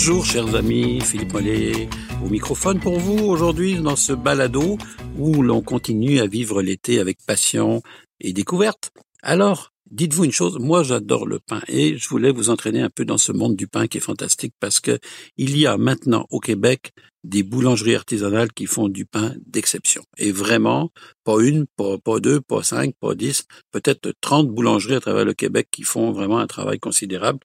Bonjour chers amis, Philippe Mollé au microphone pour vous aujourd'hui dans ce balado où l'on continue à vivre l'été avec passion et découverte. Alors, dites-vous une chose, moi j'adore le pain et je voulais vous entraîner un peu dans ce monde du pain qui est fantastique parce que il y a maintenant au Québec des boulangeries artisanales qui font du pain d'exception. Et vraiment, pas une, pas deux, pas cinq, pas 10, peut-être 30 boulangeries à travers le Québec qui font vraiment un travail considérable.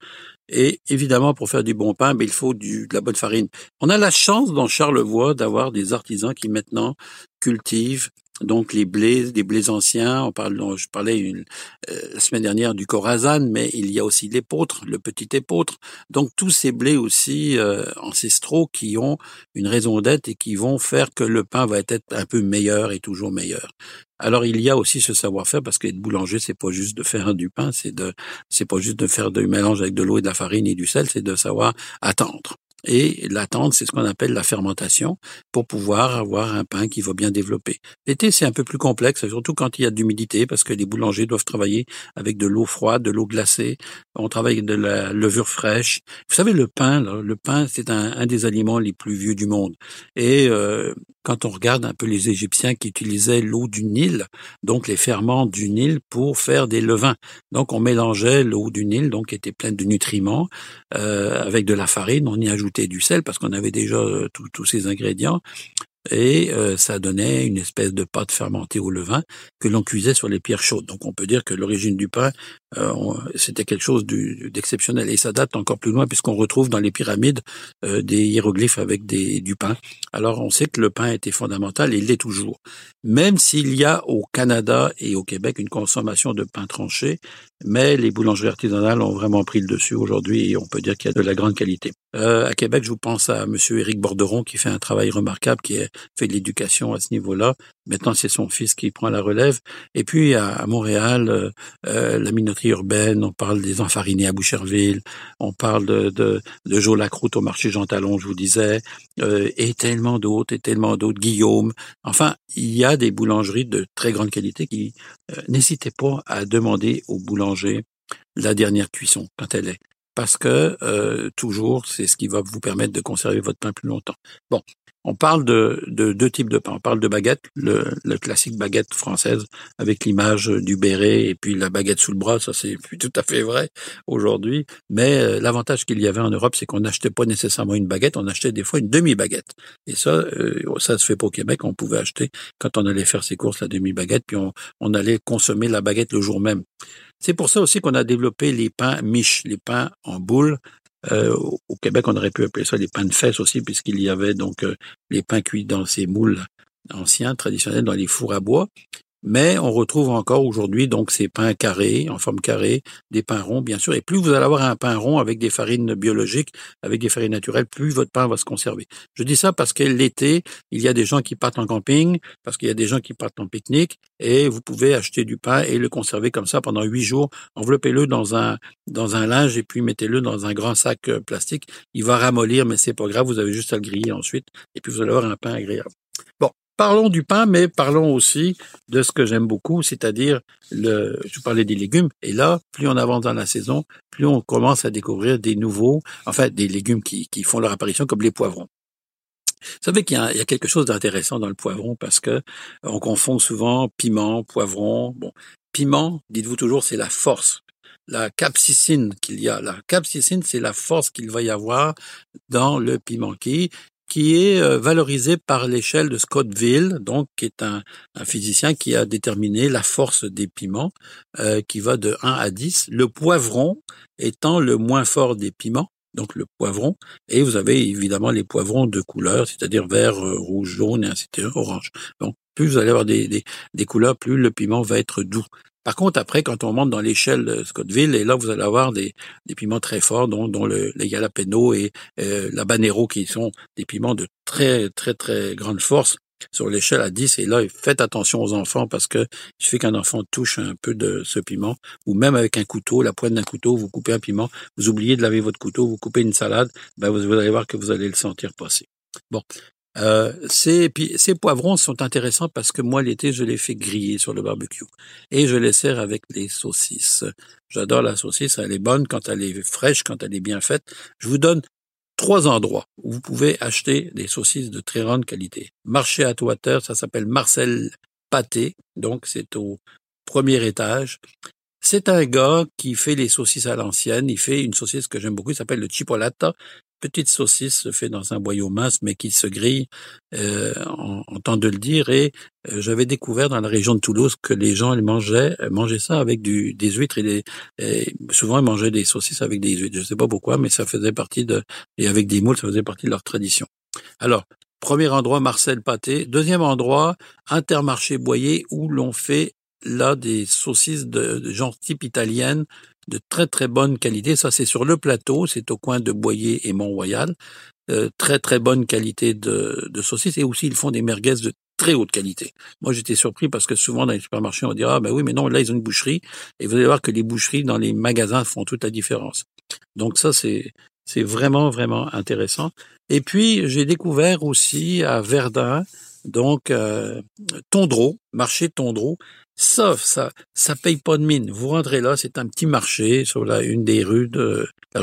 Et évidemment, pour faire du bon pain, il faut de la bonne farine. On a la chance dans Charlevoix d'avoir des artisans qui maintenant cultivent donc les blés, des blés anciens. Je parlais la semaine dernière du Khorasan, mais il y a aussi l'épeautre, le petit épeautre. Donc tous ces blés aussi ancestraux qui ont une raison d'être et qui vont faire que le pain va être un peu meilleur et toujours meilleur. Alors il y a aussi ce savoir-faire parce qu'être boulanger, c'est pas juste de faire du pain, c'est pas juste de faire du mélange avec de l'eau et de la farine et du sel, c'est de savoir attendre. Et l'attente, c'est ce qu'on appelle la fermentation pour pouvoir avoir un pain qui va bien développer. L'été, c'est un peu plus complexe, surtout quand il y a de l'humidité, parce que les boulangers doivent travailler avec de l'eau froide, de l'eau glacée. On travaille avec de la levure fraîche. Vous savez, le pain, c'est un des aliments les plus vieux du monde. Et quand on regarde un peu les Égyptiens qui utilisaient l'eau du Nil, donc les ferments du Nil pour faire des levains. Donc on mélangeait l'eau du Nil, donc qui était pleine de nutriments, avec de la farine, on y ajoutait du sel parce qu'on avait déjà tous ces ingrédients et ça donnait une espèce de pâte fermentée au levain que l'on cuisait sur les pierres chaudes. Donc on peut dire que l'origine du pain, c'était quelque chose d'exceptionnel et ça date encore plus loin puisqu'on retrouve dans les pyramides des hiéroglyphes avec du pain. Alors on sait que le pain était fondamental et il l'est toujours. Même s'il y a au Canada et au Québec une consommation de pain tranché, mais les boulangeries artisanales ont vraiment pris le dessus aujourd'hui et on peut dire qu'il y a de la grande qualité. À Québec, je vous pense à monsieur Éric Borderon qui fait un travail remarquable, qui fait de l'éducation à ce niveau-là. Maintenant, c'est son fils qui prend la relève. Et puis à Montréal, la minoterie urbaine, on parle des enfarinés à Boucherville, on parle de Joe Lacroute au marché Jean-Talon, je vous disais, et tellement d'autres, Guillaume. Enfin, il y a des boulangeries de très grande qualité qui n'hésitez pas à demander aux boulangers la dernière cuisson quand elle est. Parce que toujours, c'est ce qui va vous permettre de conserver votre pain plus longtemps. Bon, on parle de deux types de pain. On parle de baguette, le classique baguette française avec l'image du béret et puis la baguette sous le bras, ça c'est plus tout à fait vrai aujourd'hui. Mais l'avantage qu'il y avait en Europe, c'est qu'on n'achetait pas nécessairement une baguette, on achetait des fois une demi-baguette. Et ça, ça se fait pas au Québec, on pouvait acheter quand on allait faire ses courses la demi-baguette, puis on allait consommer la baguette le jour même. C'est pour ça aussi qu'on a développé les pains miches, les pains en boule. Au Québec, on aurait pu appeler ça les pains de fesses aussi, puisqu'il y avait donc les pains cuits dans ces moules anciens, traditionnels, dans les fours à bois. Mais on retrouve encore aujourd'hui donc ces pains carrés, en forme carrée, des pains ronds bien sûr. Et plus vous allez avoir un pain rond avec des farines biologiques, avec des farines naturelles, plus votre pain va se conserver. Je dis ça parce que l'été, il y a des gens qui partent en camping, parce qu'il y a des gens qui partent en pique-nique, et vous pouvez acheter du pain et le conserver comme ça pendant 8 jours. Enveloppez-le dans un linge et puis mettez-le dans un grand sac plastique. Il va ramollir, mais c'est pas grave, vous avez juste à le griller ensuite, et puis vous allez avoir un pain agréable. Bon. Parlons du pain, mais parlons aussi de ce que j'aime beaucoup, c'est-à-dire je vous parlais des légumes, et là, plus on avance dans la saison, plus on commence à découvrir des légumes qui font leur apparition, comme les poivrons. Vous savez qu'il y a quelque chose d'intéressant dans le poivron, parce que on confond souvent piment, poivron. Bon, piment, dites-vous toujours, c'est la force. La capsicine qu'il y a. La capsicine, c'est la force qu'il va y avoir dans le piment qui est valorisé par l'échelle de Scoville, donc qui est un physicien qui a déterminé la force des piments, qui va de 1 à 10, le poivron étant le moins fort des piments, donc le poivron, et vous avez évidemment les poivrons de couleur, c'est-à-dire vert, rouge, jaune, et ainsi de suite, orange. Donc plus vous allez avoir des couleurs, plus le piment va être doux. Par contre, après, quand on monte dans l'échelle de Scoville, et là, vous allez avoir des piments très forts, dont les jalapéño et la banero, qui sont des piments de très, très, très grande force sur l'échelle à 10. Et là, faites attention aux enfants, parce que il suffit qu'un enfant touche un peu de ce piment, ou même avec un couteau, la pointe d'un couteau, vous coupez un piment, vous oubliez de laver votre couteau, vous coupez une salade, vous allez voir que vous allez le sentir passer. Bon. Ces poivrons sont intéressants parce que moi l'été je les fais griller sur le barbecue et je les sers avec les saucisses. J'adore la saucisse, elle est bonne quand elle est fraîche, quand elle est bien faite. Je vous donne 3 endroits où vous pouvez acheter des saucisses de très grande qualité. Marché Atwater, ça s'appelle Marcel Pâté, donc c'est au premier étage. C'est un gars qui fait les saucisses à l'ancienne. Il fait une saucisse que j'aime beaucoup, il s'appelle le chipolata. Petite saucisse faite dans un boyau mince, mais qui se grille en temps de le dire. Et j'avais découvert dans la région de Toulouse que les gens mangeaient ça avec des huîtres. Et souvent, ils mangeaient des saucisses avec des huîtres. Je ne sais pas pourquoi, mais ça faisait partie et avec des moules, ça faisait partie de leur tradition. Alors, premier endroit, Marcel Pâté. Deuxième endroit, Intermarché Boyer, où l'on fait là des saucisses de genre type italienne, de très très bonne qualité. Ça, c'est sur le plateau, c'est au coin de Boyer et Mont-Royal. Très très bonne qualité de saucisses, et aussi ils font des merguez de très haute qualité. Moi, j'étais surpris parce que souvent dans les supermarchés, on dira, ah ben oui, mais non, là ils ont une boucherie, et vous allez voir que les boucheries dans les magasins font toute la différence. Donc ça, c'est vraiment vraiment intéressant. Et puis j'ai découvert aussi à Verdun, donc Tondreau, marché Tondreau. Ça paye pas de mine. Vous rentrez là, c'est un petit marché sur une des rues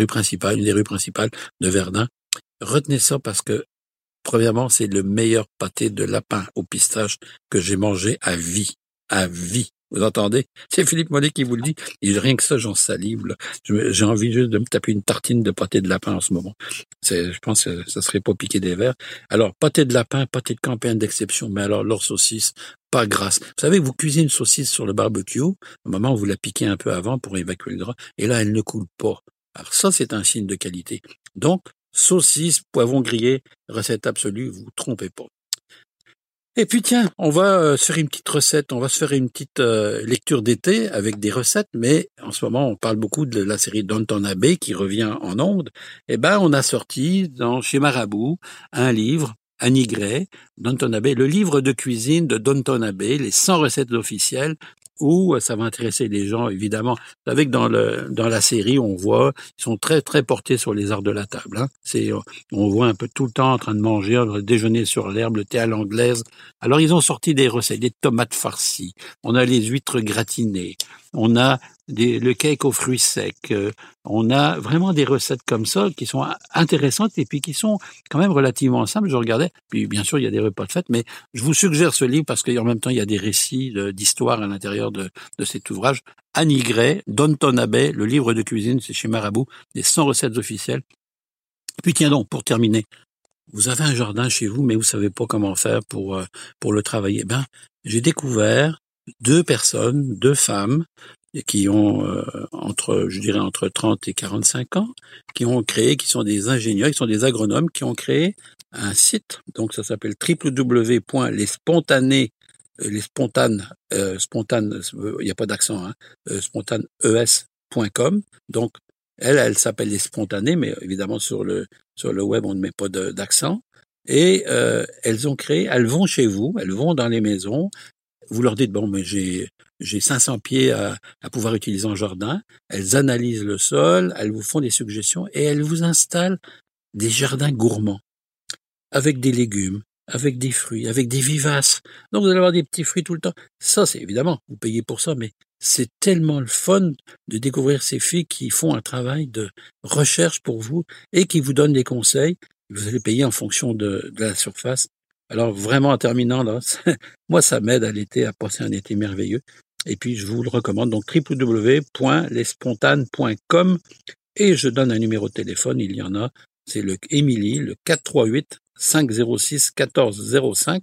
principales de Verdun. Retenez ça parce que, premièrement, c'est le meilleur pâté de lapin au pistache que j'ai mangé à vie. Vous entendez? C'est Philippe Mollé qui vous le dit. Et rien que ça, j'en salive, là. J'ai envie juste de me taper une tartine de pâté de lapin en ce moment. Je pense que ça serait pas piquer des vers. Alors, pâté de lapin, pâté de campagne d'exception, mais alors, leur saucisse, pas grasse. Vous savez, vous cuisinez une saucisse sur le barbecue, au moment où vous la piquez un peu avant pour évacuer le gras, et là, elle ne coule pas. Alors ça, c'est un signe de qualité. Donc, saucisse, poivron grillé, recette absolue, vous vous trompez pas. Et puis tiens, on va se faire une petite recette, on va se faire une petite lecture d'été avec des recettes, mais en ce moment, on parle beaucoup de la série Downton Abbey qui revient en ondes. Eh ben, on a sorti chez Marabout un livre, Annie Gray, Downton Abbey, le livre de cuisine de Downton Abbey, les 100 recettes officielles, où ça va intéresser les gens, évidemment. Vous savez que dans la série, on voit, ils sont très, très portés sur les arts de la table, hein. On voit un peu tout le temps en train de manger, le déjeuner sur l'herbe, le thé à l'anglaise. Alors, ils ont sorti des recettes, des tomates farcies, on a les huîtres gratinées, on a le cake aux fruits secs, on a vraiment des recettes comme ça qui sont intéressantes et puis qui sont quand même relativement simples. Je regardais, puis bien sûr il y a des repas de fête, mais je vous suggère ce livre parce qu'en même temps il y a des récits d'histoire à l'intérieur de cet ouvrage. Annie Gray, Downton Abbey, le livre de cuisine, c'est chez Marabout, les 100 recettes officielles. Puis tiens donc, pour terminer, vous avez un jardin chez vous, mais vous savez pas comment faire pour le travailler. Ben, j'ai découvert deux femmes, qui ont entre 30 et 45 ans, qui sont des ingénieurs, qui sont des agronomes, qui ont créé un site. Donc ça s'appelle www.lespontanes, il n'y a pas d'accent, hein, spontanes.com. Donc elle s'appelle lespontanés, mais évidemment sur le web on ne met pas d'accent. Et elles vont chez vous, elles vont dans les maisons. Vous leur dites, bon, mais j'ai 500 pieds à pouvoir utiliser en jardin. Elles analysent le sol, elles vous font des suggestions et elles vous installent des jardins gourmands avec des légumes, avec des fruits, avec des vivaces. Donc, vous allez avoir des petits fruits tout le temps. Ça, c'est évidemment, vous payez pour ça, mais c'est tellement le fun de découvrir ces filles qui font un travail de recherche pour vous et qui vous donnent des conseils. Vous allez payer en fonction de la surface. Alors vraiment en terminant là, moi ça m'aide à l'été, à passer un été merveilleux. Et puis je vous le recommande, donc www.lespontanes.com, et je donne un numéro de téléphone, il y en a, c'est le Émilie, le 438-506-1405,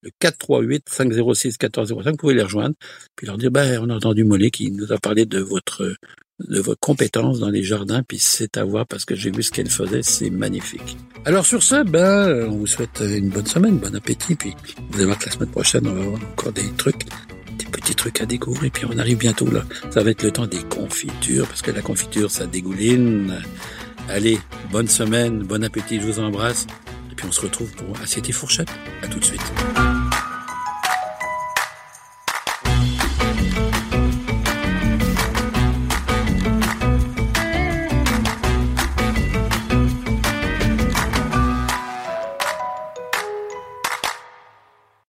le 438-506-1405, vous pouvez les rejoindre, puis leur dire, on a entendu Mollé qui nous a parlé de votre compétence dans les jardins, puis c'est à voir parce que j'ai vu ce qu'elle faisait, c'est magnifique. Alors sur ce, on vous souhaite une bonne semaine, bon appétit, puis vous allez voir que la semaine prochaine, on va avoir encore des petits trucs à découvrir, puis on arrive bientôt là. Ça va être le temps des confitures, parce que la confiture, ça dégouline. Allez, bonne semaine, bon appétit, je vous embrasse, et puis on se retrouve pour Assiette et Fourchette. À tout de suite.